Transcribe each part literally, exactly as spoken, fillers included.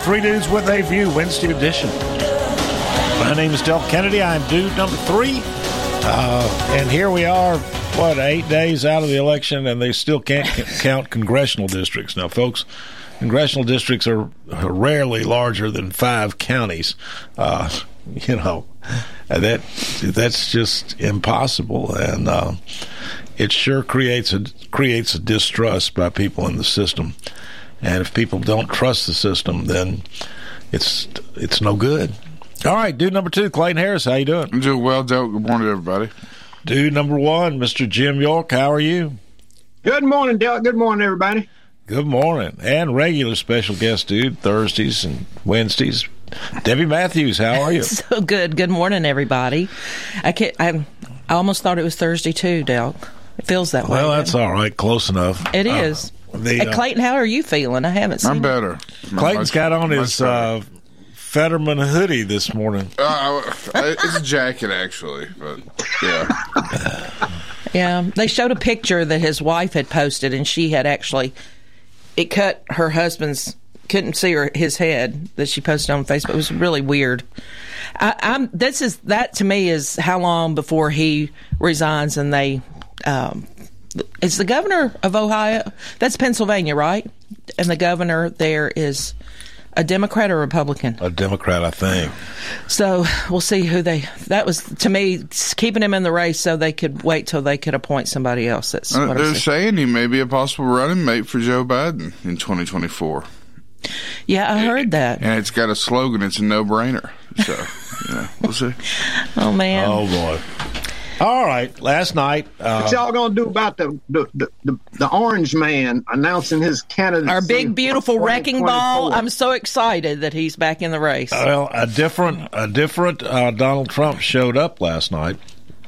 Three Dudes with a View, Wednesday edition. My name is Del Kennedy. I'm dude number three. Uh, and here we are, what, eight days out of the election, and they still can't count congressional districts. Now, folks, congressional districts are rarely larger than five counties. Uh, you know, that that's just impossible. And uh, it sure creates a, creates a distrust by people in the system. And if people don't trust the system, then it's it's no good. All right, dude number two, Clayton Harris, how you doing? I'm doing well, Del. Good morning, everybody. Dude number one, Mister Jim York, how are you? Good morning, Del. Good morning, everybody. Good morning. And regular special guest, dude, Thursdays and Wednesdays, Debbie Matthews, how are you? So good. Good morning, everybody. I can't, I, I almost thought it was Thursday, too, Del. It feels that well, way. Well, that's all right. Close enough. It uh, is. The, hey, Clayton, uh, how are you feeling? I haven't seen I'm better. It. Clayton's got on his uh, Fetterman hoodie this morning. Uh, it's a jacket, actually. But yeah. Yeah. They showed a picture that his wife had posted, and she had actually, it cut her husband's, couldn't see her his head that she posted on Facebook. It was really weird. I, I'm. This is, that to me is how long before he resigns and they... Um, It's the governor of Ohio. That's Pennsylvania, right? And the governor there is a Democrat or Republican? A Democrat, I think. So we'll see who they... That was, to me, keeping him in the race so they could wait till they could appoint somebody else. That's uh, what they're saying. He may be a possible running mate for Joe Biden in twenty twenty-four. Yeah, I and, heard that. And it's got a slogan. It's a no-brainer. So, yeah, we'll see. Oh, man. Oh, boy. All right, last night... Uh, what y'all going to do about the the, the the the orange man announcing his candidacy? Our big, beautiful wrecking ball. I'm so excited that he's back in the race. Uh, well, a different a different uh, Donald Trump showed up last night.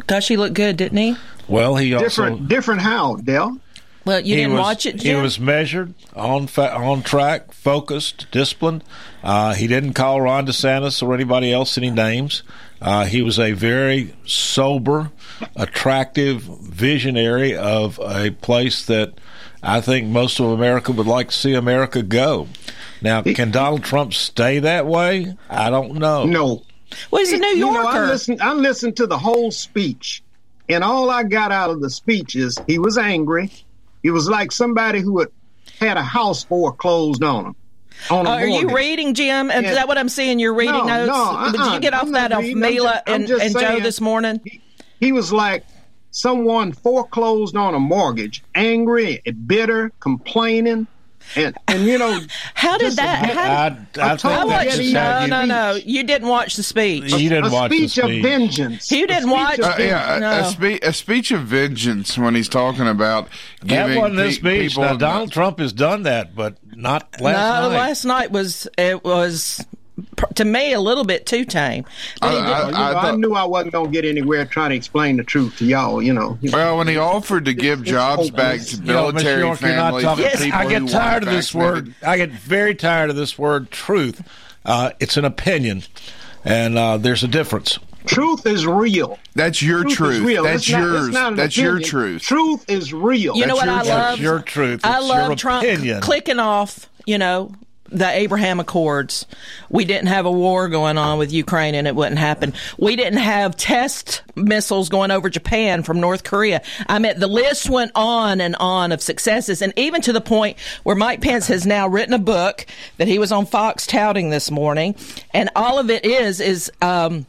Gosh, he looked good, didn't he? Well, he also... Different, different how, Del? Well, you didn't was, watch it, Jim? He was measured, on fa- on track, focused, disciplined. Uh, he didn't call Ron DeSantis or anybody else any names. Uh, he was a very sober, attractive visionary of a place that I think most of America would like to see America go. Now, can Donald Trump stay that way? I don't know. No. Well, he's a New Yorker. You know, I listened, I listened to the whole speech, and all I got out of the speech is he was angry. He was like somebody who had had a house foreclosed on him. On uh, are you reading, Jim? Is and, that what I'm seeing? You're reading no, notes? No, uh-uh. Did you get I'm off that reading. Off Mila I'm just, I'm and, and Joe this morning? He, he was like someone foreclosed on a mortgage, angry, bitter, complaining. And, and you know, how did that happen? I, I, I watched. No, no, no. You didn't watch the speech. A, you didn't a watch speech the speech of vengeance. You didn't watch. Uh, yeah, no. a, a, spe- a speech of vengeance when he's talking about giving that wasn't pe- this speech. Now, Donald the, Trump has done that, but not last no, night. Last night was it was. To me, a little bit too tame. I, I, I, you know, I, thought, I knew I wasn't going to get anywhere trying to explain the truth to y'all, you know. Well, when he offered to give jobs back to military you know, York, families, yes, I get tired of this word. I get very tired of this word, truth. Uh, it's an opinion, and uh, there's a difference. Truth is real. That's your truth. truth. That's yours. Not, not That's opinion. Your truth. Truth is real. You know That's what your, I love? Your truth. It's I love your Trump opinion. Clicking off, you know. The Abraham Accords. We didn't have a war going on with Ukraine, and it wouldn't happen. We didn't have test missiles going over Japan from North Korea. I mean, the list went on and on of successes, and even to the point where Mike Pence has now written a book that he was on Fox touting this morning, and all of it is is um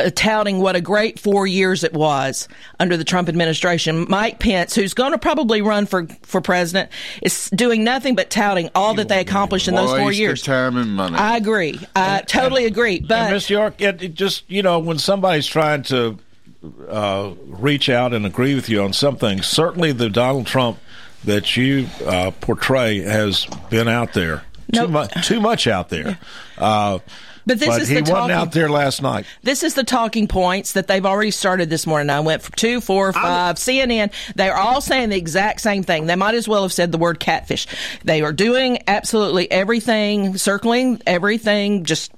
uh, touting what a great four years it was under the Trump administration. Mike Pence, who's going to probably run for, for president, is doing nothing but touting all that they accomplished in those four years. Waste of time and money. I agree. I and, totally and, agree. But Miz York, it, it just, you know, when somebody's trying to uh, reach out and agree with you on something, certainly the Donald Trump that you uh, portray has been out there. Nope. Too much, too much out there. Yeah. Uh, but this but is he the talking, wasn't out there last night. This is the talking points that they've already started this morning. I went for two, four, five, I, C N N. They're all saying the exact same thing. They might as well have said the word catfish. They are doing absolutely everything, circling everything, just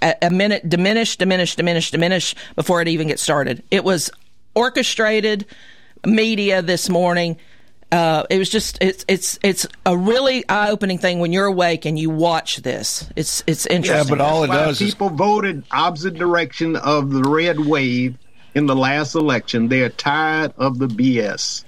a, a minute, diminish, diminish, diminish, diminish before it even gets started. It was orchestrated media this morning. Uh, it was just it's it's it's a really eye-opening thing when you're awake and you watch this. It's it's interesting. Yeah, but all it does is people voted opposite direction of the red wave in the last election. They're tired of the B S.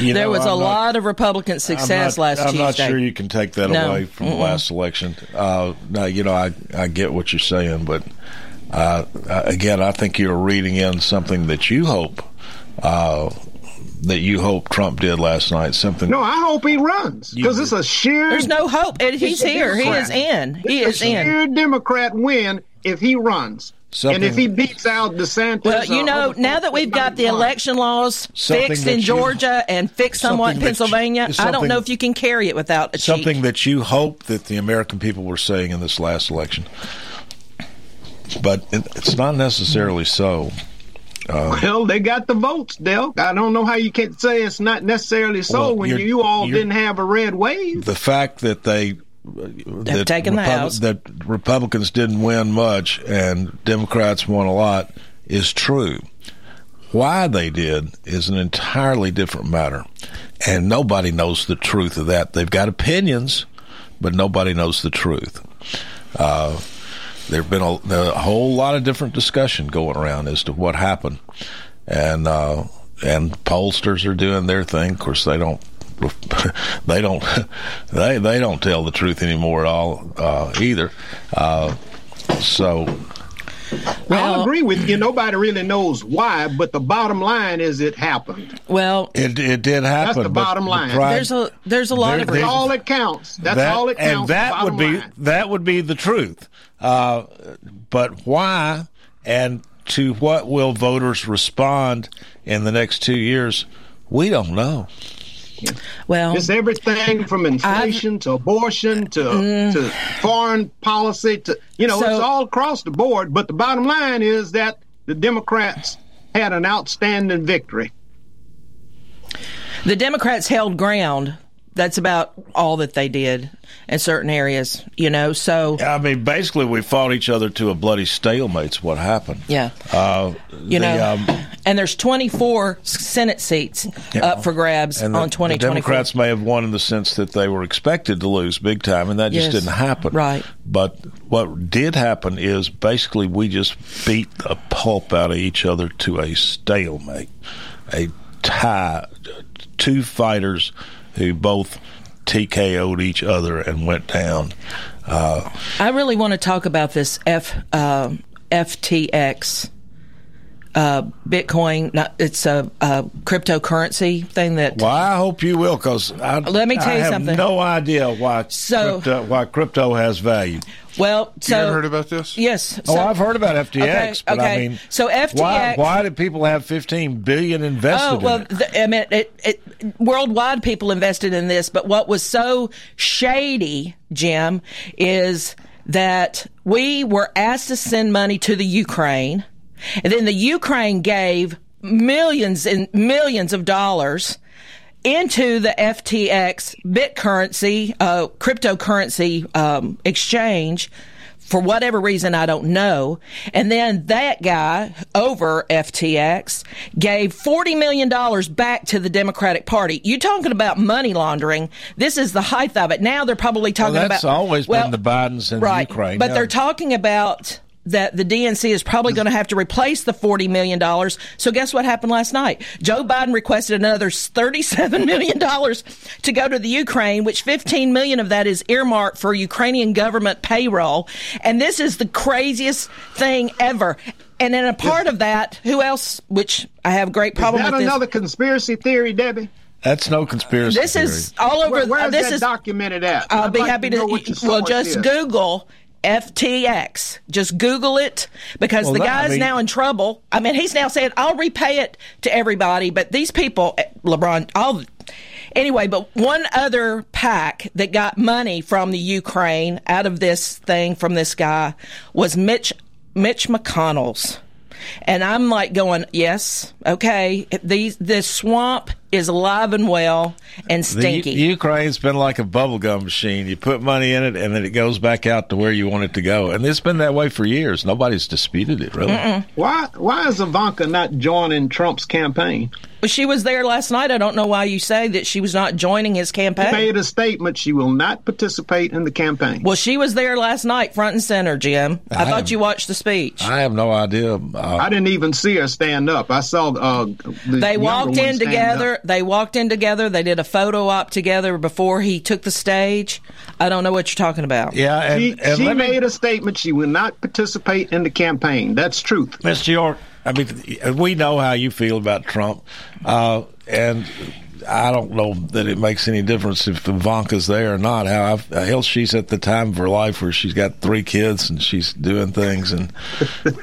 You there know, was I'm a not, lot of Republican success I'm not, last I'm Tuesday. I'm not sure you can take that no. away from Mm-mm. the last election. Uh, no, you know I I get what you're saying, but uh, again, I think you're reading in something that you hope. Uh, That you hope Trump did last night, something. No, I hope he runs because it's a sheer. There's no hope, and he's here. He is in. He is in. It's a sheer Democrat win if he runs, and if he beats out DeSantis. Well, you know, now that we've got the election laws fixed in Georgia and fixed somewhat in Pennsylvania, I don't know if you can carry it without a cheat. Something that you hope that the American people were saying in this last election, but it's not necessarily so. Uh, well, they got the votes, Del. I don't know how you can say it's not necessarily so well, when you all didn't have a red wave. The fact that they that, taken Repu- the House. that Republicans didn't win much and Democrats won a lot is true. Why they did is an entirely different matter, and nobody knows the truth of that. They've got opinions, but nobody knows the truth. Uh There've been a, a whole lot of different discussion going around as to what happened, and uh, and pollsters are doing their thing. Of course, they don't they don't they they don't tell the truth anymore at all uh, either. Uh, so. Well, I agree with you. Nobody really knows why, but the bottom line is it happened. Well, it it did happen. That's the bottom line. The pride, there's a there's a lot there, of that's all that counts. That's that, all it counts. And that would be line. that would be the truth. Uh, but why and to what will voters respond in the next two years? We don't know. Well, it's everything from inflation I've, to abortion to, mm, to foreign policy to, you know, so, it's all across the board. But the bottom line is that the Democrats had an outstanding victory. The Democrats held ground. That's about all that they did in certain areas, you know, so... I mean, basically, we fought each other to a bloody stalemate's what happened. Yeah. Uh, you the, know, um, and there's twenty-four Senate seats yeah. up for grabs and the, on twenty twenty-four. The Democrats may have won in the sense that they were expected to lose big time, and that yes. just didn't happen. Right. But what did happen is basically we just beat the pulp out of each other to a stalemate, a tie, two fighters... who both T K O'd each other and went down. Uh, I really want to talk about this F, uh, F T X uh, Bitcoin. Not, it's a, a cryptocurrency thing that. Well, I hope you will, because I, let me tell you I have something. No idea why so, crypto, why crypto has value. Well, so you ever heard about this? Yes. So, oh, I've heard about F T X, okay, but okay. I mean, so F T X. Why, why do people have fifteen billion dollars invested? Oh well, in it? The, I mean, it, it, worldwide people invested in this. But what was so shady, Jim, is that we were asked to send money to the Ukraine, and then the Ukraine gave millions and millions of dollars into the F T X bit currency, uh, cryptocurrency um, exchange, for whatever reason I don't know. And then that guy over F T X gave forty million dollars back to the Democratic Party. You talking about money laundering? This is the height of it. Now they're probably talking well, that's about. That's always well, been the Bidens in right, Ukraine, but yeah. they're talking about that the D N C is probably going to have to replace the forty million dollars. So guess what happened last night? Joe Biden requested another thirty-seven million dollars to go to the Ukraine, which fifteen million dollars of that is earmarked for Ukrainian government payroll. And this is the craziest thing ever. And then a part of that, who else, which I have a great problem with this. Is that another conspiracy theory, Debbie? That's no conspiracy. This theory. is all over. Where, where is this that is, documented at? I'll I'd be like happy to. to well, just is. Google F T X. Just Google it because well, the guy's I mean, now in trouble. I mean, he's now saying, I'll repay it to everybody. But these people, LeBron, all. Anyway, but one other PAC that got money from the Ukraine out of this thing from this guy was Mitch Mitch McConnell's. And I'm like going, yes, okay, these, this swamp is alive and well and stinky. The U- Ukraine's been like a bubblegum machine. You put money in it, and then it goes back out to where you want it to go. And it's been that way for years. Nobody's disputed it, really. Mm-mm. Why Why is Ivanka not joining Trump's campaign? Well, she was there last night. I don't know why you say that she was not joining his campaign. She made a statement she will not participate in the campaign. Well, she was there last night, front and center, Jim. I, I thought have, you watched the speech. I have no idea. Uh, I didn't even see her stand up. I saw uh, the They walked in together. Up. They walked in together. They did a photo op together before he took the stage. I don't know what you're talking about. Yeah, and, she, and she made me, a statement she will not participate in the campaign. That's truth, Mister York. I mean, we know how you feel about Trump, uh, and I don't know that it makes any difference if Ivanka's there or not. How I've, hell, she's at the time of her life where she's got three kids and she's doing things, and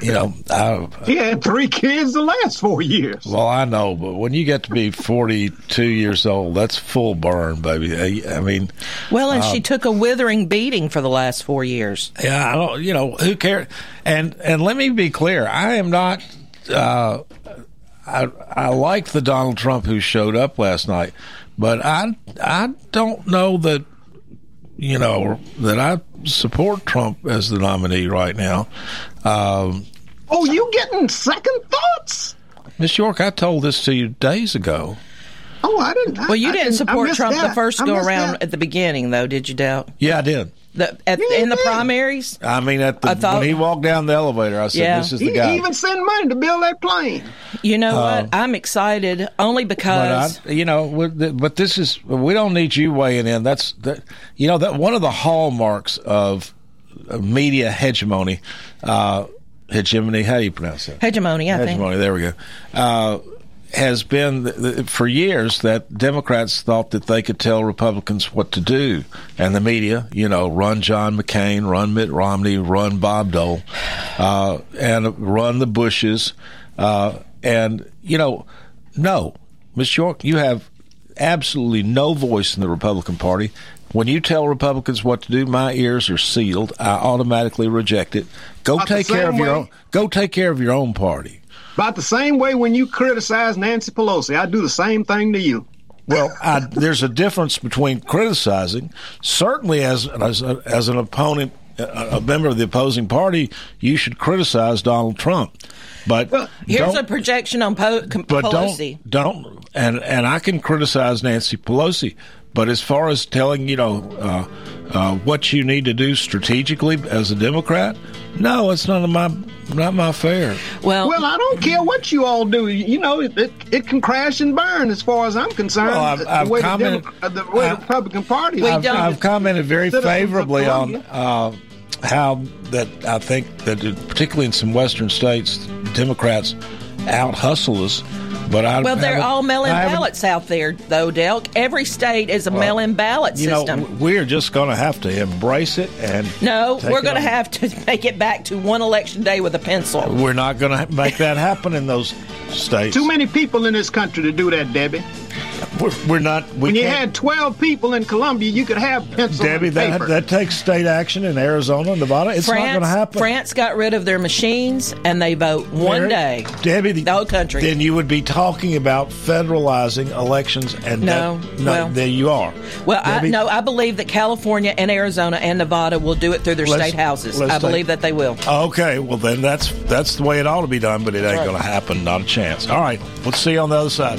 you know, I, she had three kids the last four years. Well, I know, but when you get to be forty-two years old, that's full burn, baby. I, I mean, well, and um, she took a withering beating for the last four years. Yeah, I don't. You know, who cares? And and let me be clear, I am not. Uh, I I like the Donald Trump who showed up last night, but I I don't know that you know that I support Trump as the nominee right now. Um, oh, you getting second thoughts, Miss York? I told this to you days ago. Oh, I didn't. I, well, you I didn't, didn't support Trump that. the first go around that. at the beginning, though, did you? Doubt? Yeah, I did. The, at, yeah, in the primaries? I mean, at the, I thought, when he walked down the elevator, I said, yeah. this is the he, guy. He even sent money to build that plane. You know uh, what? I'm excited only because... But I, you know, but this is... We don't need you weighing in. That's... That, you know, that one of the hallmarks of media hegemony... Uh, hegemony, how do you pronounce that? Hegemony, I hegemony, think. Hegemony, there we go. Uh, has been th- for years that Democrats thought that they could tell Republicans what to do. And the media, you know, run John McCain, run Mitt Romney, run Bob Dole, uh, and run the Bushes. Uh, and, you know, no, Miz York, you have absolutely no voice in the Republican Party. When you tell Republicans what to do, my ears are sealed. I automatically reject it. Go Not take care of way. your own, go take care of your own party. About the same way when you criticize Nancy Pelosi, I do the same thing to you. Well, I, there's a difference between criticizing. Certainly, as as, a, as an opponent, a, a member of the opposing party, you should criticize Donald Trump. But well, here's a projection on po- com- but Pelosi. Don't, don't and and I can criticize Nancy Pelosi. But as far as telling, you know, uh, uh, what you need to do strategically as a Democrat, no, it's none of my not my affair. Well, well, I don't care what you all do. You know, it it, it can crash and burn as far as I'm concerned. Well, I've, I've the way, commented, the, Demo- the, way I, the Republican Party. I've, I've commented very favorably on uh, how that I think that particularly in some Western states, Democrats out-hustle us. But I well, they're all mail-in ballots out there, though, Del. Every state is a well, mail-in ballot you system. You know, we're just going to have to embrace it and no, we're going to have to make it back to one election day with a pencil. We're not going to make that happen in those states. Too many people in this country to do that, Debbie. We're, we're not. We when you had twelve people in Columbia, you could have pencil Debbie, and paper. That, that takes state action in Arizona and Nevada. It's France, not going to happen. France got rid of their machines, and they vote one Mary, day. Debbie, the whole country. Then you would be talking about federalizing elections, and no, that, no well, there you are. Well, Debbie, I, no, I believe that California and Arizona and Nevada will do it through their state houses. I believe that they will. Okay, well then that's that's the way it ought to be done, but it ain't right. going to happen. Not a chance. All right, we'll see you on the other side.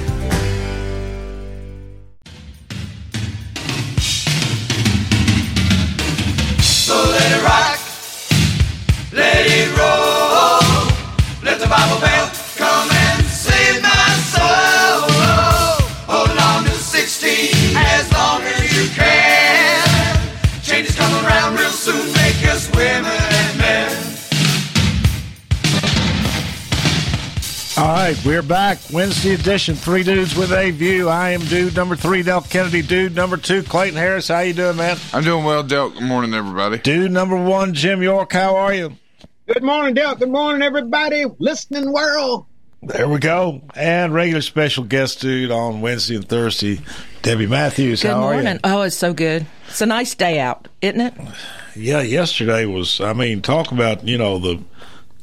We're back. Wednesday edition, Three Dudes with a View. I am Dude Number Three, Del Kennedy. Dude Number Two, Clayton Harris. How you doing, man? I'm doing well, Del. Good morning, everybody. Dude Number One, Jim York. How are you? Good morning, Del. Good morning, everybody. Listening world. There we go. And regular special guest dude on Wednesday and Thursday, Debbie Matthews. Good how morning. Are you? Oh, it's so good. It's a nice day out, isn't it? Yeah, yesterday was, I mean, talk about, you know, the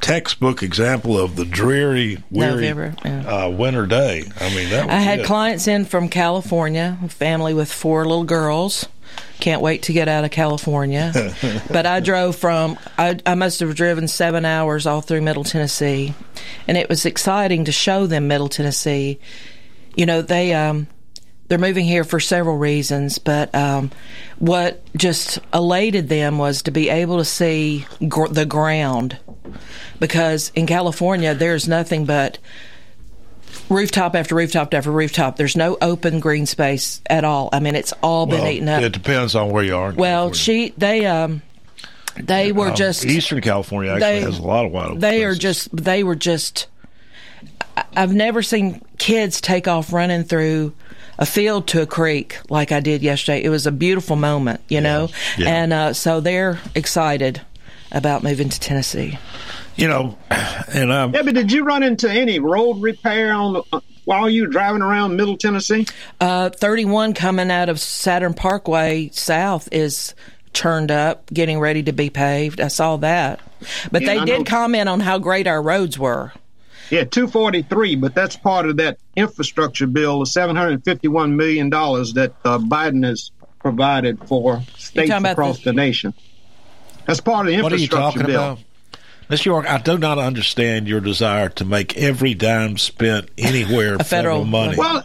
textbook example of the dreary, weary November, yeah. uh, winter day. I mean, that was I had it. Clients in from California, a family with four little girls. Can't wait to get out of California. But I drove from, I, I must have driven seven hours all through Middle Tennessee. And it was exciting to show them Middle Tennessee. You know, they, um, they're moving here for several reasons, but um, what just elated them was to be able to see gr- the ground. because in California, there's nothing but rooftop after rooftop after rooftop. There's no open green space at all. I mean, it's all well, been eaten up. It depends on where you are. Well, she they um they were um, just Eastern California actually they, has a lot of wide open. They places. are just they were just. I've never seen kids take off running through a field to a creek like I did yesterday. It was a beautiful moment, you yeah. know, yeah. and uh, so they're excited about moving to Tennessee. You know, and um, yeah, but did you run into any road repair on the, uh, while you were driving around Middle Tennessee? Uh, thirty-one coming out of Saturn Parkway South is churned up, getting ready to be paved. I saw that, but yeah, they I did know. comment on how great our roads were. Yeah, two forty-three, but that's part of that infrastructure bill, the seven hundred fifty-one million dollars that uh, Biden has provided for states across the nation. That's part of the infrastructure bill. What are you talking about? Miz York, I do not understand your desire to make every dime spent anywhere federal money. Well,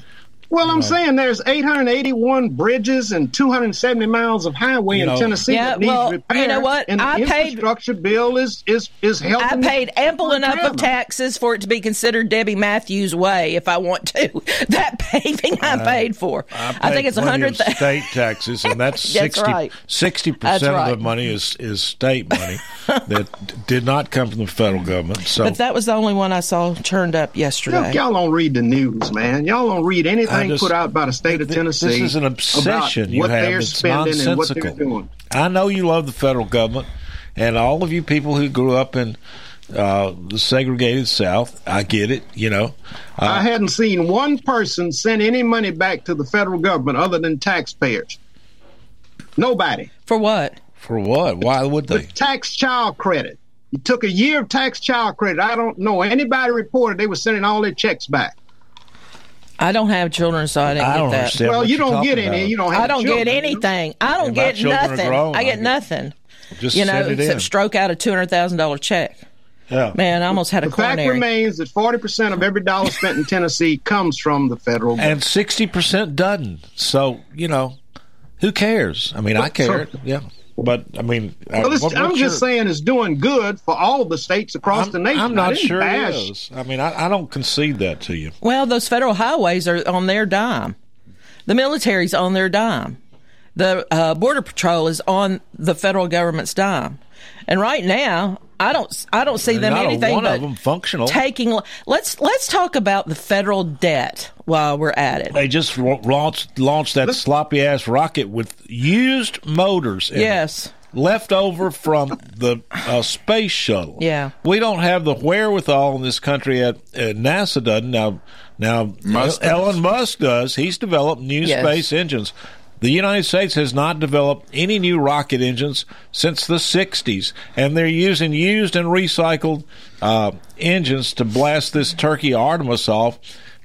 well, I'm saying there's eight hundred eighty-one bridges and two hundred seventy miles of highway you know, in Tennessee yeah, that needs well, repair. You know what? And the I infrastructure paid, bill is is is helping. I paid ample enough of taxes for it to be considered Debbie Matthews' way. If I want to, that paving I uh, paid for. I, I think it's a hundred th- state taxes, and that's sixty percent right. right. of the money is is state money that did not come from the federal government. So, but that was the only one I saw turned up yesterday. Look, y'all don't read the news, man. Y'all don't read anything. I Just, put out by the state of Tennessee. This is an obsession you what have. They're it's spending nonsensical. And what they're doing. I know you love the federal government, and all of you people who grew up in uh, the segregated South, I get it. You know, uh, I hadn't seen one person send any money back to the federal government other than taxpayers. Nobody. For what? For what? Why would they? The tax child credit. You took a year of tax child credit. I don't know anybody reported they were sending all their checks back. I don't have children, so I didn't I get that. Well, you don't get any. About. You don't have I don't children. get anything. I don't and get nothing. Grown, I get nothing. Just you know, send it except in. Stroke out a two hundred thousand dollar check. Yeah, man, I almost had a coronary. The fact remains that forty percent of every dollar spent in Tennessee comes from the federal government, and sixty percent doesn't. So you know, who cares? I mean, but, I care. So, yeah. But, I mean... Well, this, what, I'm just your, saying it's doing good for all the states across I'm, the nation. I'm not sure bash. it is. I mean, I, I don't concede that to you. Well, those federal highways are on their dime. The military's on their dime. The uh, Border Patrol is on the federal government's dime. And right now, I don't I don't see them not anything one but of them functional. Taking, let's let's talk about the federal debt while we're at it. They just launched, launched that sloppy-ass rocket with used motors in yes. it, left over from the uh, space shuttle. Yeah. We don't have the wherewithal in this country. At, at NASA doesn't. Now, now Musk Elon does. Musk does. He's developed new yes. space engines. The United States has not developed any new rocket engines since the sixties, and they're using used and recycled uh, engines to blast this Turkey Artemis off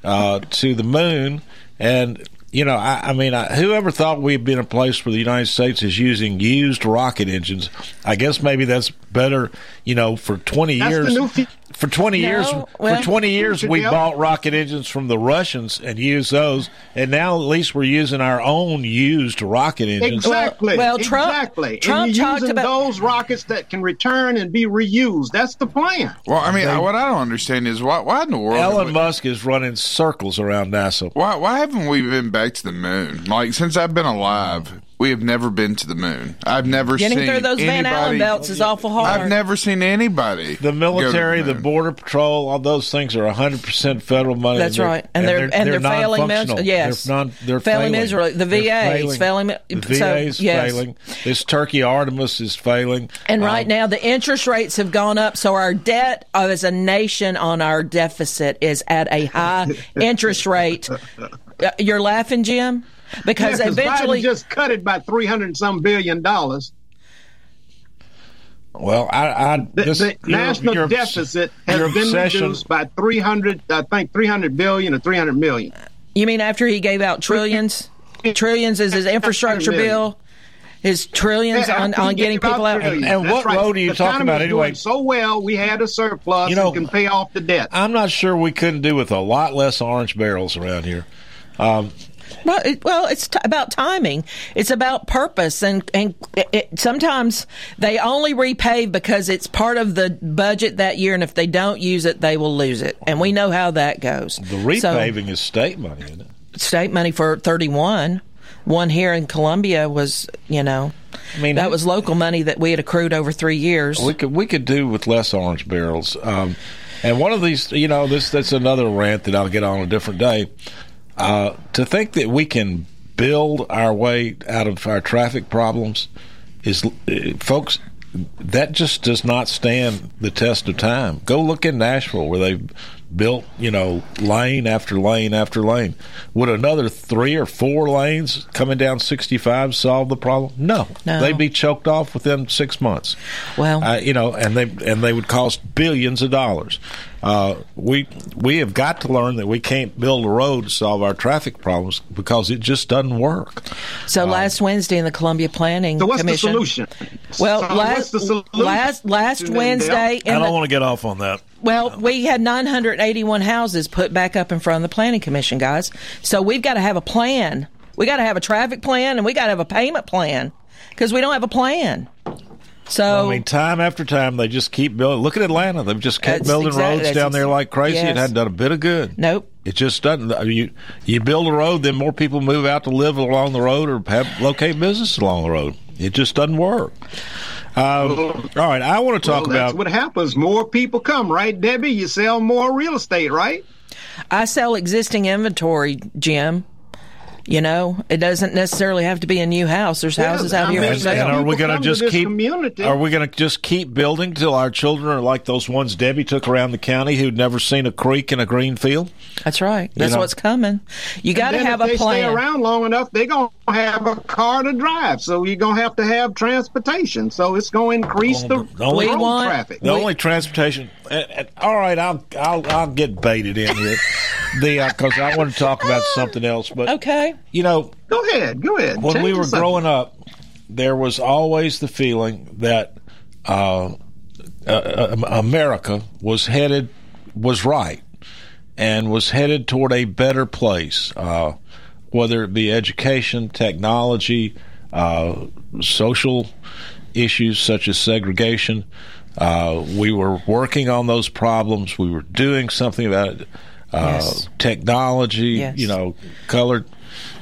uh, to the moon. And, you know, I, I mean, I, whoever thought we'd been a place where the United States is using used rocket engines, I guess maybe that's better, you know, for twenty that's years. The new fe- For twenty no, years, well, for twenty years, we deal. bought rocket engines from the Russians and used those, and now at least we're using our own used rocket engines. Exactly. Well, well Trump, exactly. Trump and you're talked using about those rockets that can return and be reused. That's the plan. Well, I mean, they, what I don't understand is why, why in the world Elon we, Musk is running circles around NASA. Why, why haven't we been back to the moon? Like since I've been alive. We have never been to the moon. I've never Getting seen Getting through those Van Allen belts is awful hard. I've never seen anybody. The military, the, the border patrol, all those things are one hundred percent federal money. That's and right. And, and they're, they're, and they're, they're failing miserably. Yes. They're, non, they're failing. failing. Miserably. The V A is failing. The V A is yes. failing. This Turkey Artemis is failing. And right um, now, the interest rates have gone up, so our debt oh, as a nation on our deficit is at a high interest rate. You're laughing, Jim? Because yeah, eventually, Biden just cut it by three hundred and some billion dollars. Well, I, I this, the, the your, national your, deficit has been obsession. reduced by three hundred. I think three hundred billion or three hundred million. You mean after he gave out trillions? Trillions is his infrastructure bill. His trillions yeah, on, on getting people out. And, and what right. road are you the talking about anyway? So well, we had a surplus you know, and can pay off the debt. I'm not sure we couldn't do with a lot less orange barrels around here. Um, Well, it, well it's t- about timing. It's about purpose. And, and it, it, sometimes they only repave because it's part of the budget that year, and if they don't use it, they will lose it. And we know how that goes. The repaving so, is state money, isn't it? State money for thirty-one. One here in Columbia was, you know, I mean, that was local money that we had accrued over three years. We could we could do with less orange barrels. Um, and one of these, you know, this that's another rant that I'll get on a different day. Uh, to think that we can build our way out of our traffic problems is, uh, folks, that just does not stand the test of time. Go look in Nashville where they've built, you know, lane after lane after lane. Would another three or four lanes coming down sixty-five solve the problem? No. no. They'd be choked off within six months. Well, uh, you know, and they and they would cost billions of dollars. Uh, we we have got to learn that we can't build a road to solve our traffic problems because it just doesn't work. So um, last Wednesday in the Columbia Planning so what's Commission. The solution? Well, so last, what's the solution? Last last Wednesday. In I don't the, want to get off on that. Well, we had nine hundred eighty-one houses put back up in front of the Planning Commission, guys. So we've got to have a plan. We got to have a traffic plan, and we got to have a payment plan because we don't have a plan. So well, I mean, time after time, they just keep building. Look at Atlanta; they've just kept building exactly, roads down there like crazy. Yes. It hadn't done a bit of good. Nope. It just doesn't. I mean, you you build a road, then more people move out to live along the road or have locate business along the road. It just doesn't work. Um, well, all right, I want to talk well, that's about what happens. More people come, right, Debbie? You sell more real estate, right? I sell existing inventory, Jim. You know, it doesn't necessarily have to be a new house. There's houses yeah, out I here. Mean, and are we going to just keep? Community. Are we going to just keep building till our children are like those ones Debbie took around the county who'd never seen a creek in a green field? That's right. That's you know? What's coming. You got to have if a they plan. Stay around long enough, they're gonna have a car to drive. So you're gonna have to have transportation. So it's gonna increase oh, the, the only road want, traffic. The we, only transportation. And, and, all right, I'll I'll I'll get baited in here. The because uh, I want to talk about something else, but okay. You know, go ahead, go ahead. When Change we were growing up, there was always the feeling that uh, uh, America was headed, was right, and was headed toward a better place, uh, whether it be education, technology, uh, social issues such as segregation. Uh, we were working on those problems. We were doing something about it. Uh, yes. Technology, yes. You know, colored.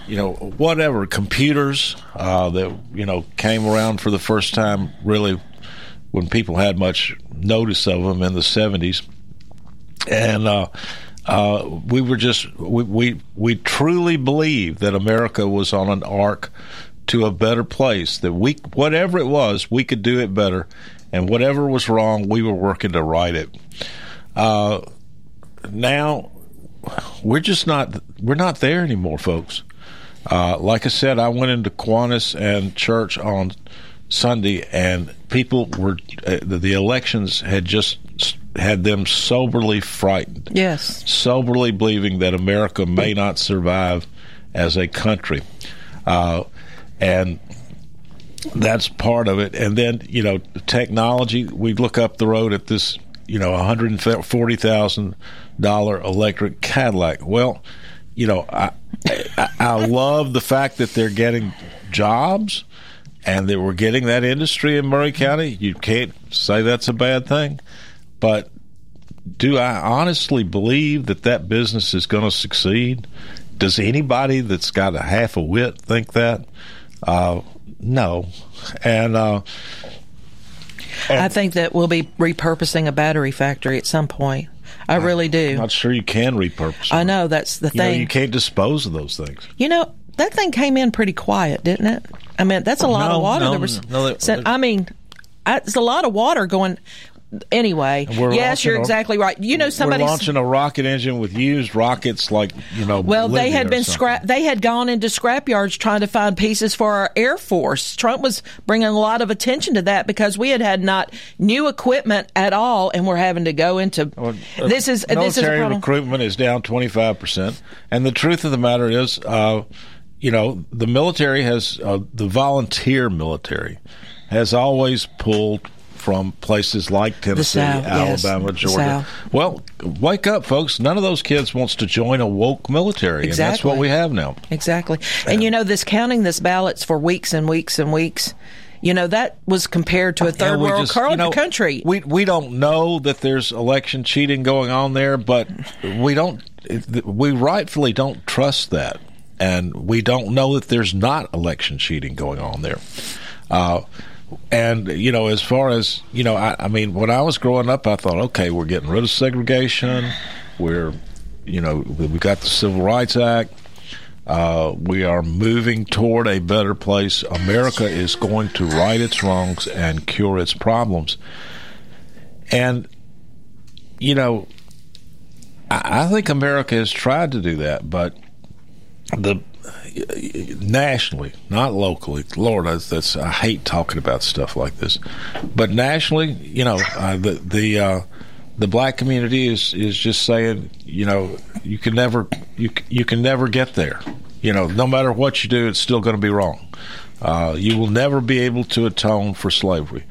You know, whatever, computers uh, that, you know, came around for the first time, really, when people had much notice of them in the seventies. And uh, uh, we were just, we, we we truly believed that America was on an arc to a better place, that we, whatever it was, we could do it better. And whatever was wrong, we were working to right it. Uh, now, we're just not, we're not there anymore, folks. Uh, like I said, I went into Kiwanis and church on Sunday, and people were uh, the, the elections had just had them soberly frightened. Yes, soberly believing that America may not survive as a country, uh, and that's part of it. And then you know, technology. We look up the road at this, you know, one hundred and forty thousand dollar electric Cadillac. Well, you know, I. I, I love the fact that they're getting jobs and that we're getting that industry in Murray County. You can't say that's a bad thing. But do I honestly believe that that business is going to succeed? Does anybody that's got a half a wit think that? Uh, no. And, uh, and I think that we'll be repurposing a battery factory at some point. I really do. I'm not sure you can repurpose them. I know, that's the thing. You know, you can't dispose of those things. You know, that thing came in pretty quiet, didn't it? I mean, that's a lot no, of water. No, that was, no, that, sent, I mean, I, it's a lot of water going... Anyway, we're yes, you're a, exactly right. You know, somebody's we're launching a rocket engine with used rockets, like you know. Well, they had been scrap. They had gone into scrap yards trying to find pieces for our Air Force. Trump was bringing a lot of attention to that because we had had not new equipment at all, and we're having to go into well, uh, this is military this is a recruitment is down twenty-five percent, and the truth of the matter is, uh, you know, the military has uh, the volunteer military has always pulled from places like Tennessee, South, Alabama, yes, Georgia. Well, wake up, folks. None of those kids wants to join a woke military, exactly. And that's what we have now. Exactly. And, and you know, this counting this ballots for weeks and weeks and weeks, you know, that was compared to a third world just, you know, country. We we don't know that there's election cheating going on there, but we don't. We rightfully don't trust that, and we don't know that there's not election cheating going on there. Uh, and you know, as far as you know, I, I mean, when I was growing up, I thought, okay, we're getting rid of segregation. We're, you know, we've got the Civil Rights Act. Uh, we are moving toward a better place. America is going to right its wrongs and cure its problems. And, you know, I, I think America has tried to do that, but the nationally, not locally. Lord, that's, that's I hate talking about stuff like this. But nationally, you know, uh, the the uh, the black community is, is just saying, you know, you can never you you can never get there. You know, no matter what you do, it's still going to be wrong. Uh, you will never be able to atone for slavery.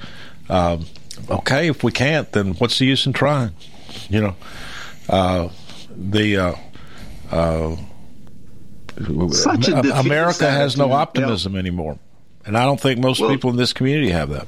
Uh, okay, if we can't, then what's the use in trying? You know, uh, the. Uh, uh, Such a America has no optimism yeah. anymore, and I don't think most well, people in this community have that.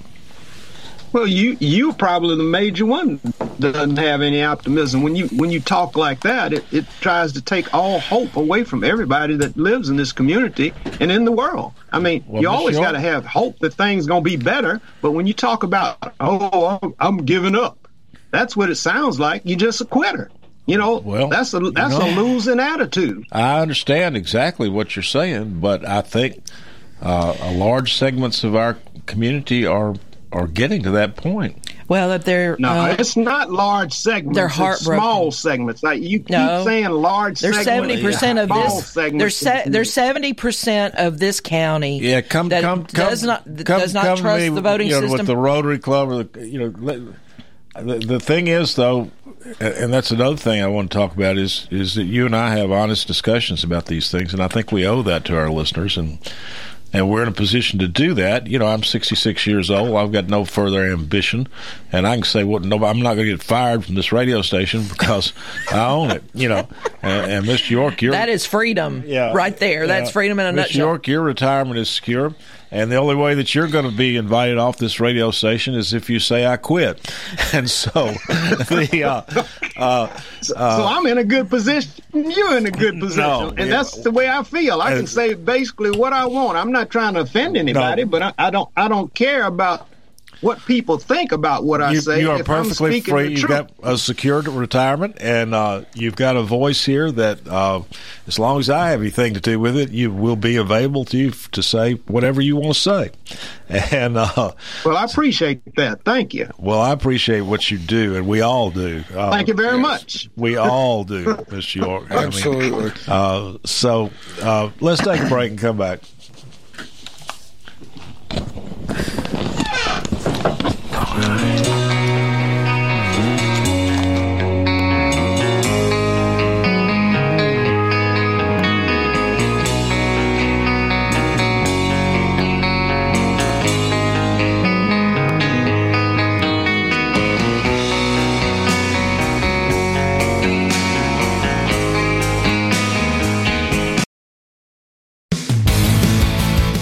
Well, you you probably the major one that doesn't have any optimism. When you when you talk like that, it, it tries to take all hope away from everybody that lives in this community and in the world. I mean, well, you Miz always got to have hope that things gonna be better. But when you talk about oh, I'm, I'm giving up, that's what it sounds like. You're just a quitter. You know, well, that's a that's you know, a losing attitude. I understand exactly what you're saying, but I think uh, a large segments of our community are are getting to that point. Well, that they're no, uh, it's not large segments. They're heartbroken. It's small segments. Like you keep no, saying, large. They're seventy percent of this. They're se- they're seventy percent of this county. Yeah, come that come does come, not come, does not come trust me, the voting you know, system with the Rotary Club or the you know. Let, The, the thing is, though, and that's another thing I want to talk about, is is that you and I have honest discussions about these things, and I think we owe that to our listeners, and and we're in a position to do that. You know, I'm sixty-six years old. I've got no further ambition, and I can say, well, no, I'm not going to get fired from this radio station because I own it, you know. And, and Mister York, you're... That is freedom yeah, right there. Yeah, that's freedom in a Miz nutshell. Mister York, your retirement is secure. And the only way that you're going to be invited off this radio station is if you say I quit. And so, the, uh, uh, so, uh, so I'm in a good position. You're in a good position, no, and yeah. that's the way I feel. I and, can say basically what I want. I'm not trying to offend anybody, no, but I, I don't. I don't care about what people think about what I you, say. You are if perfectly I'm free. You've got a secured retirement, and uh, you've got a voice here that, uh, as long as I have anything to do with it, you will be available to you to say whatever you want to say. And uh, well, I appreciate that. Thank you. Well, I appreciate what you do, and we all do. Uh, Thank you very yes, much. We all do, Mister York. Absolutely. I mean, uh, so uh, let's take a break and come back.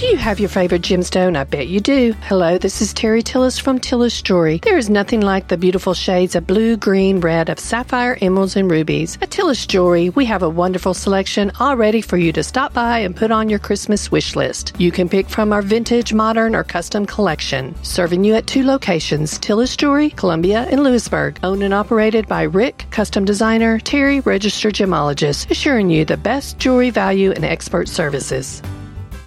Do you have your favorite gemstone? I bet you do. Hello, this is Terry Tillis from Tillis Jewelry. There is nothing like the beautiful shades of blue, green, red, of sapphire, emeralds, and rubies. At Tillis Jewelry, we have a wonderful selection all ready for you to stop by and put on your Christmas wish list. You can pick from our vintage, modern, or custom collection. Serving you at two locations, Tillis Jewelry, Columbia, and Lewisburg. Owned and operated by Rick, custom designer, Terry, registered gemologist, assuring you the best jewelry value and expert services.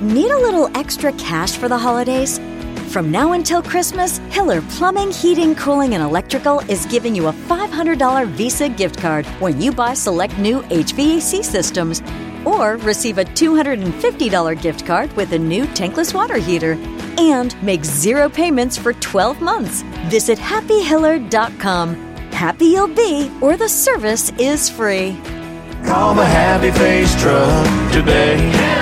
Need a little extra cash for the holidays? From now until Christmas, Hiller Plumbing, Heating, Cooling, and Electrical is giving you a five hundred dollars Visa gift card when you buy select new H V A C systems, or receive a two hundred fifty dollars gift card with a new tankless water heater, and make zero payments for twelve months. Visit happy hiller dot com. Happy you'll be, or the service is free. Call the Happy Face Truck today.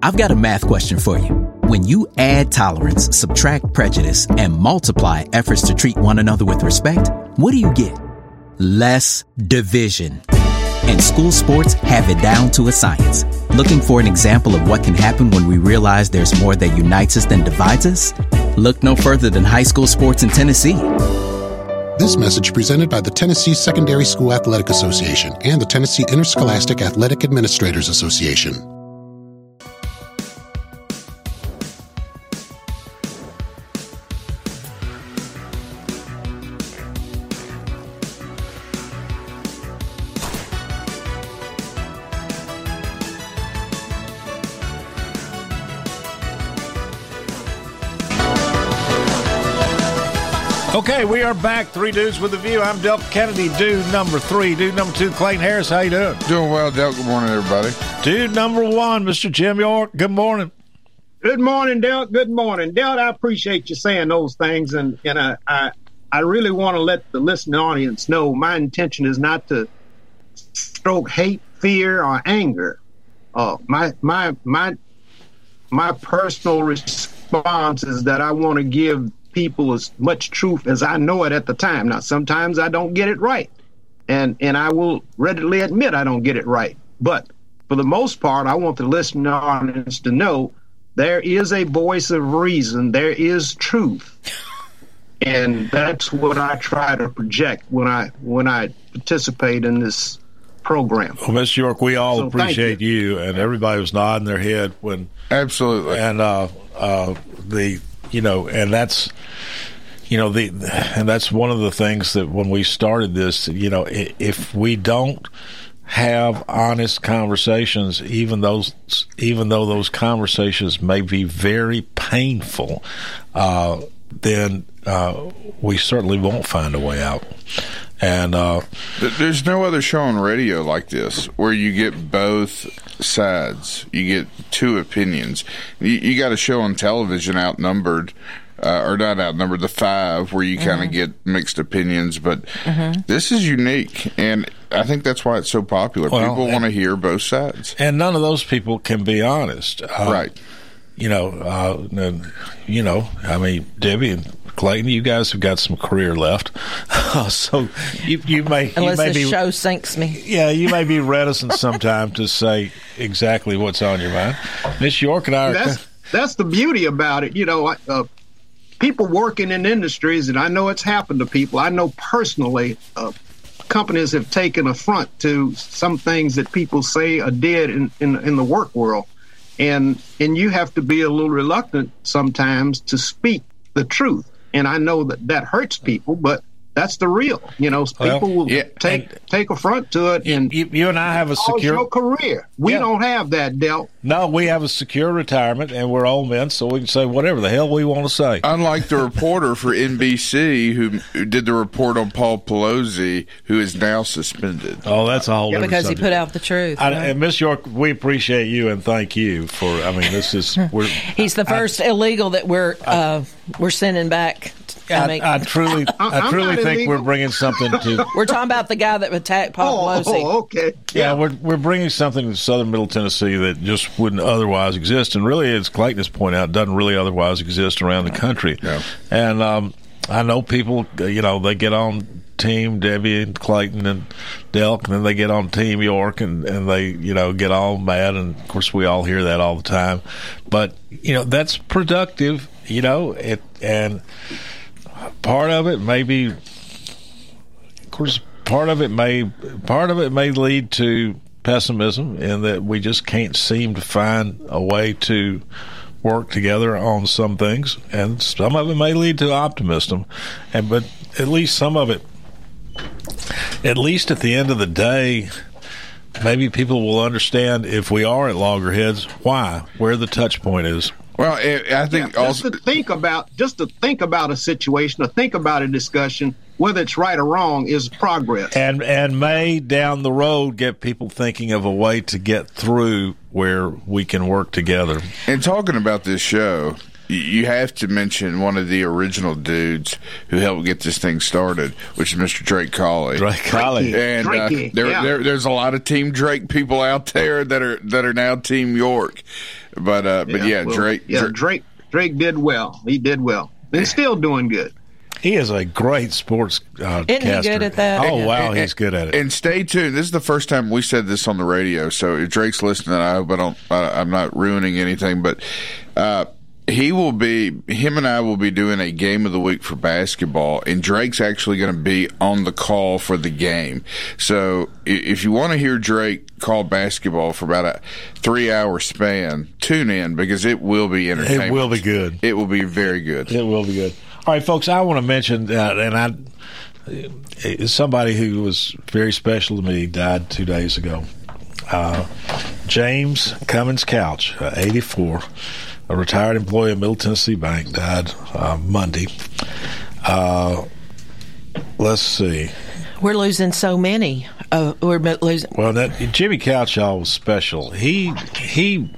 I've got a math question for you. When you add tolerance, subtract prejudice, and multiply efforts to treat one another with respect, what do you get? Less division. And school sports have it down to a science. Looking for an example of what can happen when we realize there's more that unites us than divides us? Look no further than high school sports in Tennessee. This message presented by the Tennessee Secondary School Athletic Association and the Tennessee Interscholastic Athletic Administrators Association. Okay, we are back. Three Dudes with a View. I'm Del Kennedy, dude number three. Dude number two, Clayton Harris. How you doing? Doing well, Del. Good morning, everybody. Dude number one, Mister Jim York. Good morning. Good morning, Del. Good morning, Del. I appreciate you saying those things, and and I I, I really want to let the listening audience know my intention is not to stroke hate, fear, or anger. Uh, my my my my personal response is that I want to give people as much truth as I know it at the time. Now, sometimes I don't get it right, and and I will readily admit I don't get it right. But for the most part, I want the listening audience to know there is a voice of reason, there is truth, and that's what I try to project when I when I participate in this program. Well, Mister York, we all so appreciate you. you, and everybody was nodding their head when absolutely, and uh, uh, the. You know, and that's, you know, the, and that's one of the things that when we started this, you know, if we don't have honest conversations, even those, even though those conversations may be very painful, uh, then uh, we certainly won't find a way out. And uh, there's no other show on radio like this where you get both sides. You get two opinions. You, you got a show on television outnumbered, uh, or not outnumbered, the five, where you kind of mm-hmm. get mixed opinions. But mm-hmm. this is unique, and I think that's why it's so popular. Well, people want to hear both sides. And none of those people can be honest. Uh, right. You know, uh, you know, I mean, Debbie and Clayton, you guys have got some career left, so you, you may unless you may the be, show sinks me. Yeah, you may be reticent sometimes to say exactly what's on your mind. Miss York and I. Are that's that's the beauty about it. You know, uh, people working in industries, and I know it's happened to people. I know personally, uh, companies have taken affront to some things that people say or did in in, in the work world. And and you have to be a little reluctant sometimes to speak the truth. And I know that that hurts people, but That's the real. You know, people well, will yeah, take and, take affront to it. And you, you and I have a secure your career. We yeah. don't have that, Del. No, we have a secure retirement, and we're old men, so we can say whatever the hell we want to say. Unlike the reporter for N B C who, who did the report on Paul Pelosi, who is now suspended. Oh, that's a whole yeah, different because subject. He put out the truth. I, right? And Miss York, we appreciate you and thank you for. I mean, this is we're, he's the first I, illegal that we're I, uh, we're sending back. I, mean, I, I truly, I, I truly think illegal. We're bringing something to. We're talking about the guy that attacked Paul oh, Pelosi. Oh, okay. Yeah, yeah, we're we're bringing something to Southern Middle Tennessee that just wouldn't otherwise exist, and really, as Clayton has pointed out, doesn't really otherwise exist around the country. Yeah. And um, I know people, you know, they get on Team Debbie and Clayton and Delk, and then they get on Team York, and, and they, you know, get all mad, and of course, we all hear that all the time. But you know, that's productive. You know, it and. Part of it may be, of course, part of it may part of it may lead to pessimism in that we just can't seem to find a way to work together on some things, and some of it may lead to optimism, and but at least some of it, at least at the end of the day, maybe people will understand if we are at loggerheads why, where the touch point is. Well, I think yeah, also just to think about just to think about a situation, to think about a discussion, whether it's right or wrong, is progress. And and may down the road get people thinking of a way to get through where we can work together. And talking about this show, you have to mention one of the original dudes who helped get this thing started, which is Mister Drake Colley. Drake Colley, and uh, there, yeah. there, there's a lot of Team Drake people out there that are that are now Team York. But uh, yeah, but yeah, well, Drake, yeah, Drake. Drake Drake did well. He did well, and still doing good. He is a great sports uh, Isn't caster. He good at that? Oh, wow, he's good at it. And stay tuned. This is the first time we said this on the radio, so if Drake's listening, I hope I don't, uh, I'm not ruining anything. But uh, he will be, him and I will be doing a game of the week for basketball, and Drake's actually going to be on the call for the game. So if you want to hear Drake call basketball for about a three-hour span, tune in because it will be entertaining. It will be good. It will be very good. It will be good. All right, folks, I want to mention that, and I, somebody who was very special to me died two days ago. Uh, James Cummins Couch, uh, eighty-four, a retired employee of Middle Tennessee Bank, died uh, Monday. Uh, let's see. We're losing so many. Uh, we're losing. Well, that, Jimmy Couchall was special. He he.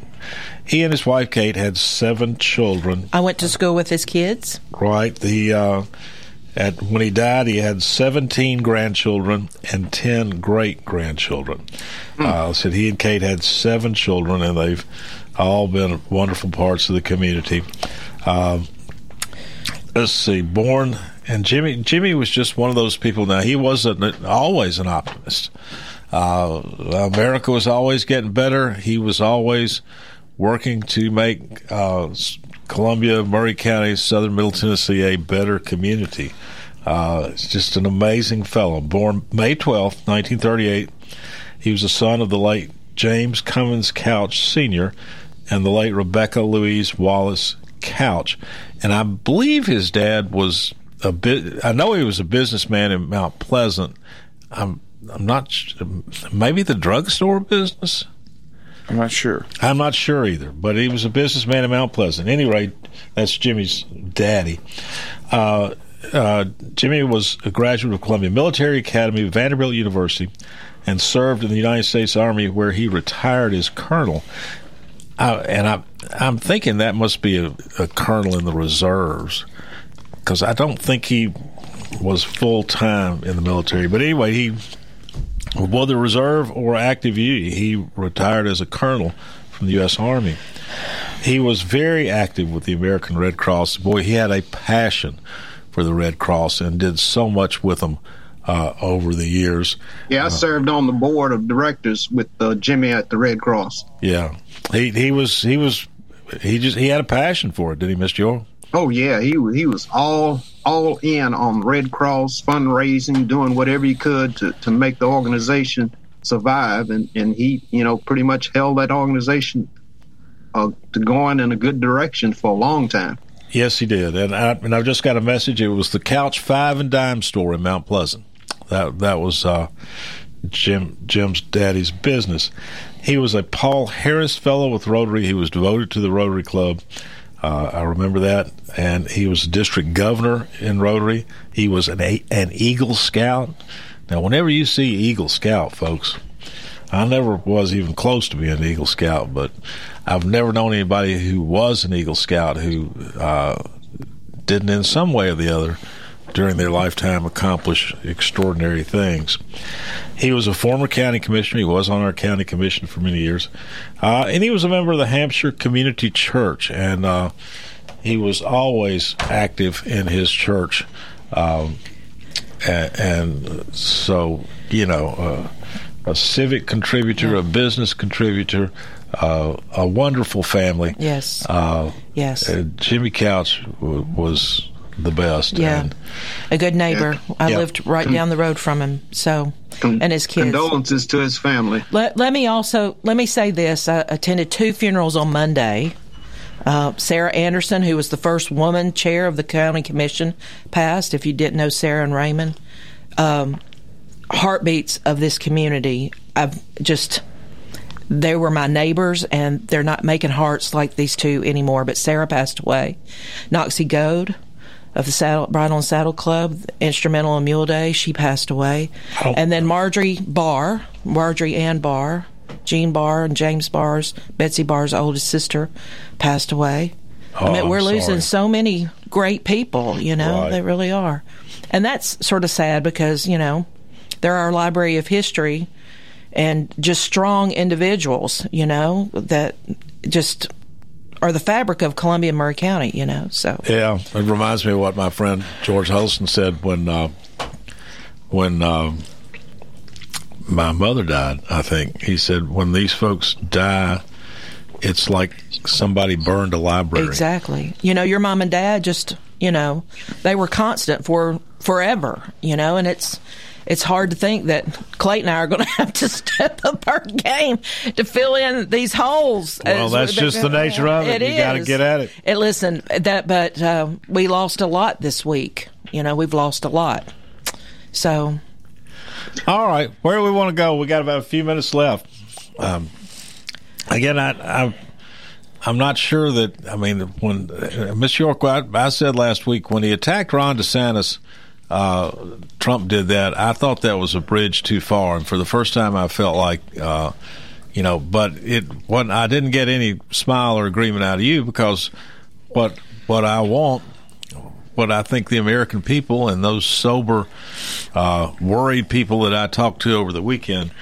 He and his wife, Kate, had seven children. I went to school with his kids. Right. The uh, at when he died, he had seventeen grandchildren and ten great-grandchildren. Mm. Uh, so he and Kate had seven children, and they've all been wonderful parts of the community. Uh, let's see. Born, and Jimmy Jimmy was just one of those people. Now, he was an, always an optimist. Uh, America was always getting better. He was always working to make uh, Columbia, Murray County, Southern Middle Tennessee a better community. Uh, it's just an amazing fellow. Born May twelfth, nineteen thirty-eight, he was the son of the late James Cummins Couch Senior and the late Rebecca Louise Wallace Couch. And I believe his dad was a bit, I know he was a businessman in Mount Pleasant. I'm, I'm not, maybe the drugstore business? I'm not sure. I'm not sure either, but he was a businessman in Mount Pleasant. At any rate, that's Jimmy's daddy. Uh, uh, Jimmy was a graduate of Columbia Military Academy, Vanderbilt University, and served in the United States Army, where he retired as colonel. I, and I, I'm thinking that must be a, a colonel in the reserves, because I don't think he was full-time in the military. But anyway, he... whether reserve or active duty, he retired as a colonel from the U S Army. He was very active with the American Red Cross. Boy, he had a passion for the Red Cross and did so much with them uh, over the years. Yeah, I uh, served on the board of directors with uh, Jimmy at the Red Cross. Yeah, he he was he was he just he had a passion for it. Did he, Mister York? Oh yeah, he he was all. all in on Red Cross, fundraising, doing whatever he could to, to make the organization survive. And, and he, you know, pretty much held that organization uh, to going in a good direction for a long time. Yes, he did. And, I, and I've just got a message. It was the Couch Five and Dime store in Mount Pleasant. That that was uh, Jim Jim's daddy's business. He was a Paul Harris fellow with Rotary. He was devoted to the Rotary Club. Uh, I remember that. And he was district governor in Rotary. He was an, an Eagle Scout. Now, whenever you see Eagle Scout, folks, I never was even close to being an Eagle Scout, but I've never known anybody who was an Eagle Scout who uh, didn't in some way or the other during their lifetime accomplish extraordinary things. He was a former county commissioner. He was on our county commission for many years. Uh, and he was a member of the Hampshire Community Church, and uh, he was always active in his church. Um, and, and so, you know, uh, a civic contributor, yeah. a business contributor, uh, a wonderful family. Yes. Uh, yes. Uh, Jimmy Couch w- was... the best. Yeah. And, a good neighbor. Yeah. I yeah. lived right Con- down the road from him. So, Con- and his kids. Condolences to his family. Let, let me also, let me say this. I attended two funerals on Monday. Uh, Sarah Anderson, who was the first woman chair of the county commission, passed. If you didn't know Sarah and Raymond, um, heartbeats of this community. I've just, they were my neighbors, and they're not making hearts like these two anymore. But Sarah passed away. Noxie Goad of the Saddle, Bridle and Saddle Club, instrumental in Mule Day, she passed away. Oh. And then Marjorie Barr, Marjorie Ann Barr, Jean Barr and James Barr's, Betsy Barr's oldest sister, passed away. Oh, I mean, we're I'm losing sorry. so many great people, you know, right. They really are. And that's sort of sad because, you know, they're our library of history and just strong individuals, you know, that just... or the fabric of Columbia and Murray County, you know. So yeah, it reminds me of what my friend George Holston said when uh, when uh, my mother died, I think. He said, when these folks die, it's like somebody burned a library. Exactly. You know, your mom and dad just, you know, they were constant for forever, you know, and it's... it's hard to think that Clayton and I are going to have to step up our game to fill in these holes. Well, that's just the nature of it. You got to get at it. And listen, that but uh, we lost a lot this week. You know, we've lost a lot. So, all right, where do we want to go? We got about a few minutes left. Um, again, I, I, I'm not sure that. I mean, when uh, Miz York, I, I said last week when he attacked Ron DeSantis. Uh, Trump did that. I thought that was a bridge too far, and for the first time, I felt like, uh, you know, but it wasn't. I didn't get any smile or agreement out of you because what what I want, what I think the American people and those sober, uh, worried people that I talked to over the weekend,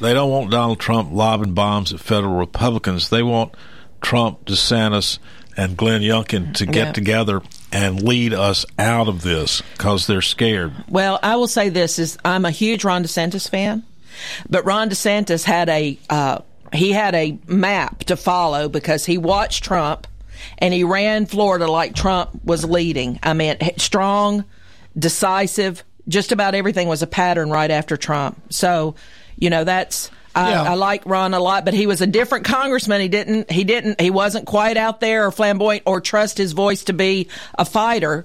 they don't want Donald Trump lobbing bombs at federal Republicans. They want Trump, DeSantis, and Glenn Youngkin to get yeah. together and lead us out of this because they're scared. Well, I will say this is I'm a huge Ron DeSantis fan, but Ron DeSantis had a uh, he had a map to follow because he watched Trump and he ran Florida like Trump was leading. I mean, strong, decisive, just about everything was a pattern right after Trump. So, you know, that's I, yeah. I like Ron a lot, but he was a different congressman. He didn't, he didn't, he wasn't quite out there or flamboyant or trust his voice to be a fighter,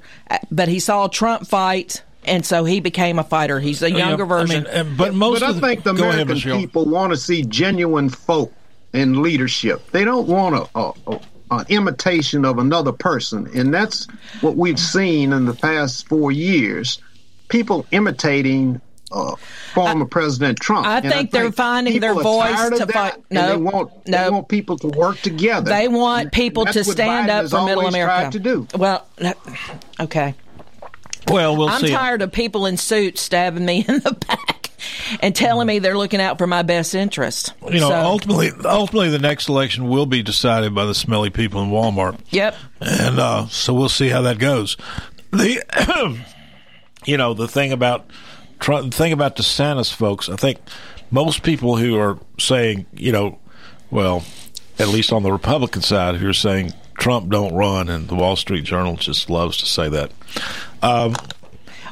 but he saw Trump fight, and so he became a fighter. He's a younger yeah, version. I mean, but most but of I think the American ahead, people want to see genuine folk in leadership. They don't want a, a, a imitation of another person, and that's what we've seen in the past four years. People imitating Uh, former I, President Trump. I think, I think they're finding their voice to fight. No, they want, no, they want people to work together. They want people to stand Biden up for Middle America. To do. Well, okay. Well, we'll I'm see. I'm tired it. of people in suits stabbing me in the back and telling me they're looking out for my best interest. You know, so. ultimately, ultimately, the next election will be decided by the smelly people in Walmart. Yep. And uh, so we'll see how that goes. The, you know, the thing about. The thing about DeSantis, folks, I think most people who are saying, you know, well, at least on the Republican side, who are saying Trump don't run, and the Wall Street Journal just loves to say that. Um,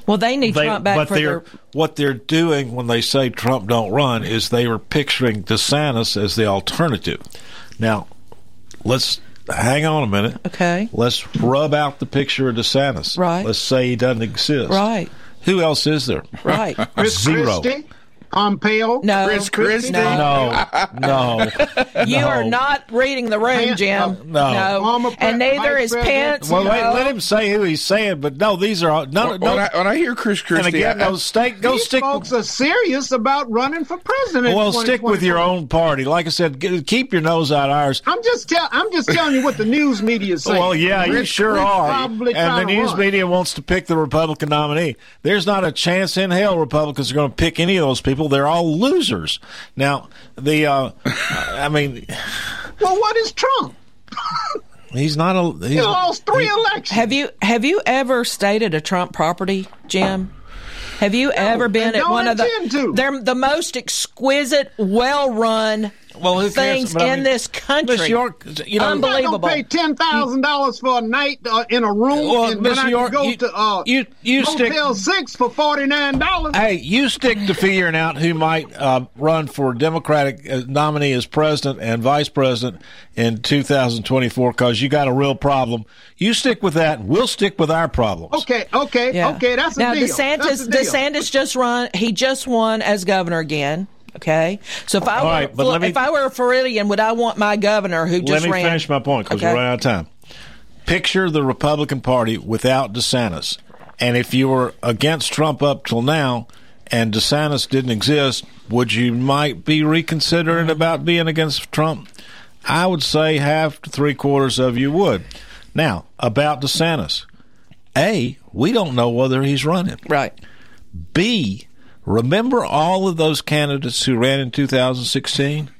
well, they need they, Trump back but for their... What they're doing when they say Trump don't run is they are picturing DeSantis as the alternative. Now, let's hang on a minute. Okay. Let's rub out the picture of DeSantis. Right. Let's say he doesn't exist. Right. Who else is there? Right. Chris Zero. Christie? Pompeo? No. Chris Christie? No. No. no. You no. are not reading the room, Jim. No. no. no. And neither is Pence. Well, no. wait, let him say who he's saying, but no, these are all... No, when, no. When, I, when I hear Chris Christie... And again, I, no, stake, go these stick... These folks with, are serious about running for president. Well, stick with your own party. Like I said, keep your nose out of ours. I'm just, tell, I'm just telling you what the news media is saying. Well, yeah, Rich, you sure Rich are. And the news run. media wants to pick the Republican nominee. There's not a chance in hell Republicans are going to pick any of those people. They're all losers. Now, the, uh, I mean. Well, what is Trump? He's not a. He's he lost three he, elections. Have you, have you ever stayed at a Trump property, Jim? Have you no, ever been at one of the. To. They're the most exquisite, well run well, things cares, in I mean, this country. Miss York, you know, unbelievable. I don't pay ten thousand dollars for a night uh, in a room. Well, and Miss York, go you, to uh, you, you Motel stick, six for forty-nine dollars. Hey, you stick to figuring out who might uh, run for Democratic nominee as president and vice president in two thousand twenty-four because you got a real problem. You stick with that, and we'll stick with our problems. Okay, okay, yeah. okay. That's a now, deal. DeSantis, that's a deal. DeSantis just run. He just won as governor again. Okay, so if I were, right, fl- me, if I were a Floridian, would I want my governor who just ran? Let me ran- finish my point because okay. we're running out of time. Picture the Republican Party without DeSantis, and if you were against Trump up till now, and DeSantis didn't exist, would you might be reconsidering about being against Trump? I would say half to three quarters of you would. Now about DeSantis, A, we don't know whether he's running. Right. B. Remember all of those candidates who ran in two thousand sixteen?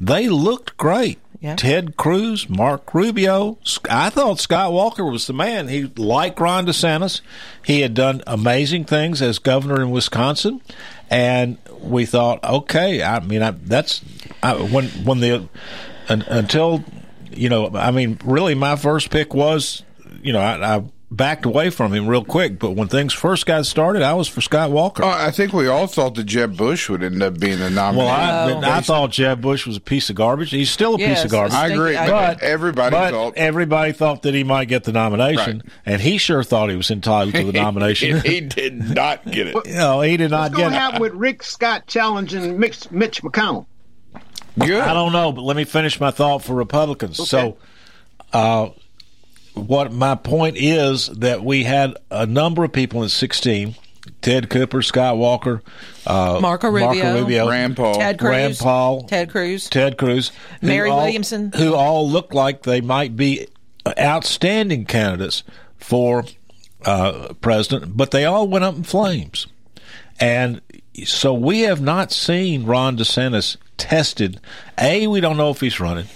They looked great. Yeah. Ted Cruz, Mark Rubio. I thought Scott Walker was the man. He liked Ron DeSantis. He had done amazing things as governor in Wisconsin. And we thought, okay, I mean, I, that's I, when when the un, until, you know, I mean, really my first pick was, you know, I. I backed away from him real quick, but when things first got started, I was for Scott Walker. Uh, I think we all thought that Jeb Bush would end up being the nominee. Well, I, no. I thought Jeb Bush was a piece of garbage. He's still a yes, piece of garbage. I agree. I but, everybody, but thought. everybody thought that he might get the nomination, right. and he sure thought he was entitled to the nomination. he, he did not get it. No, he did not What's get it. What's going to happen with Rick Scott challenging Mitch, Mitch McConnell? Good. I don't know, but let me finish my thought for Republicans. Okay. So, uh, what my point is that we had a number of people in sixteen, Ted Cooper, Scott Walker, uh, Marco Rubio, Marco Rubio Rand Paul, Ted Cruz, Rand Paul, Ted Cruz, Ted Cruz, Mary who all, Williamson, who all look like they might be outstanding candidates for uh, president, but they all went up in flames. And so we have not seen Ron DeSantis tested. A, we don't know if he's running,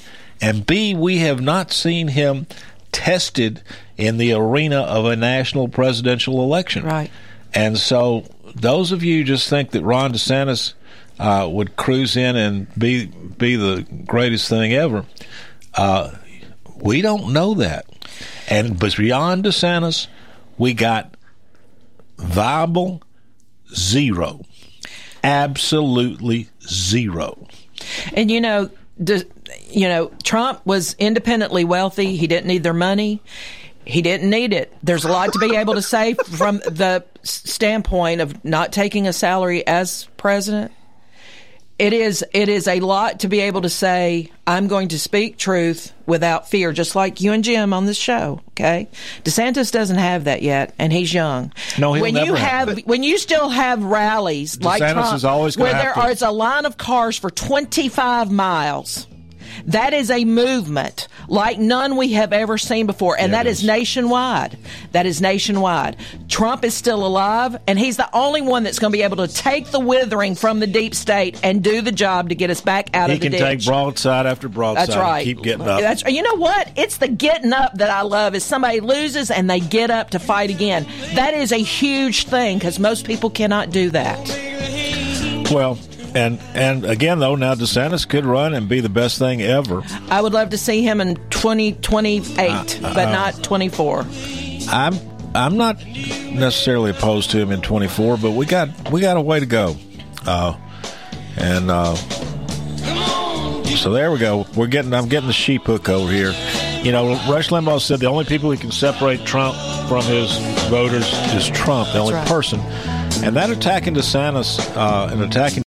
and B, we have not seen him tested in the arena of a national presidential election. Right. And so those of you who just think that Ron DeSantis uh, would cruise in and be be the greatest thing ever, uh, we don't know that. And but beyond DeSantis, we got viable zero. Absolutely zero. And, you know, De, you know, Trump was independently wealthy. He didn't need their money. He didn't need it. There's a lot to be able to say from the standpoint of not taking a salary as president. It is it is a lot to be able to say, I'm going to speak truth without fear, just like you and Jim on this show, okay? DeSantis doesn't have that yet, and he's young. No, he'll when never you have, have when you still have rallies DeSantis like Trump, is always where there to. is a line of cars for twenty-five miles, that is a movement like none we have ever seen before, and yeah, that is. is nationwide. That is nationwide. Trump is still alive, and he's the only one that's going to be able to take the withering from the deep state and do the job to get us back out he of the ditch. He can take broadside after broadside. That's right. And keep getting up. That's, you know what? It's the getting up that I love is somebody loses and they get up to fight again. That is a huge thing because most people cannot do that. Well... And and again, though, now DeSantis could run and be the best thing ever. I would love to see him in twenty twenty-eight, uh, uh, but not twenty-four. I'm I'm not necessarily opposed to him in twenty-four, but we got we got a way to go. Uh, and uh, so there we go. We're getting I'm getting the sheep hook over here. You know, Rush Limbaugh said the only people who can separate Trump from his voters is Trump, the That's only right. person. And that attacking DeSantis uh, and attacking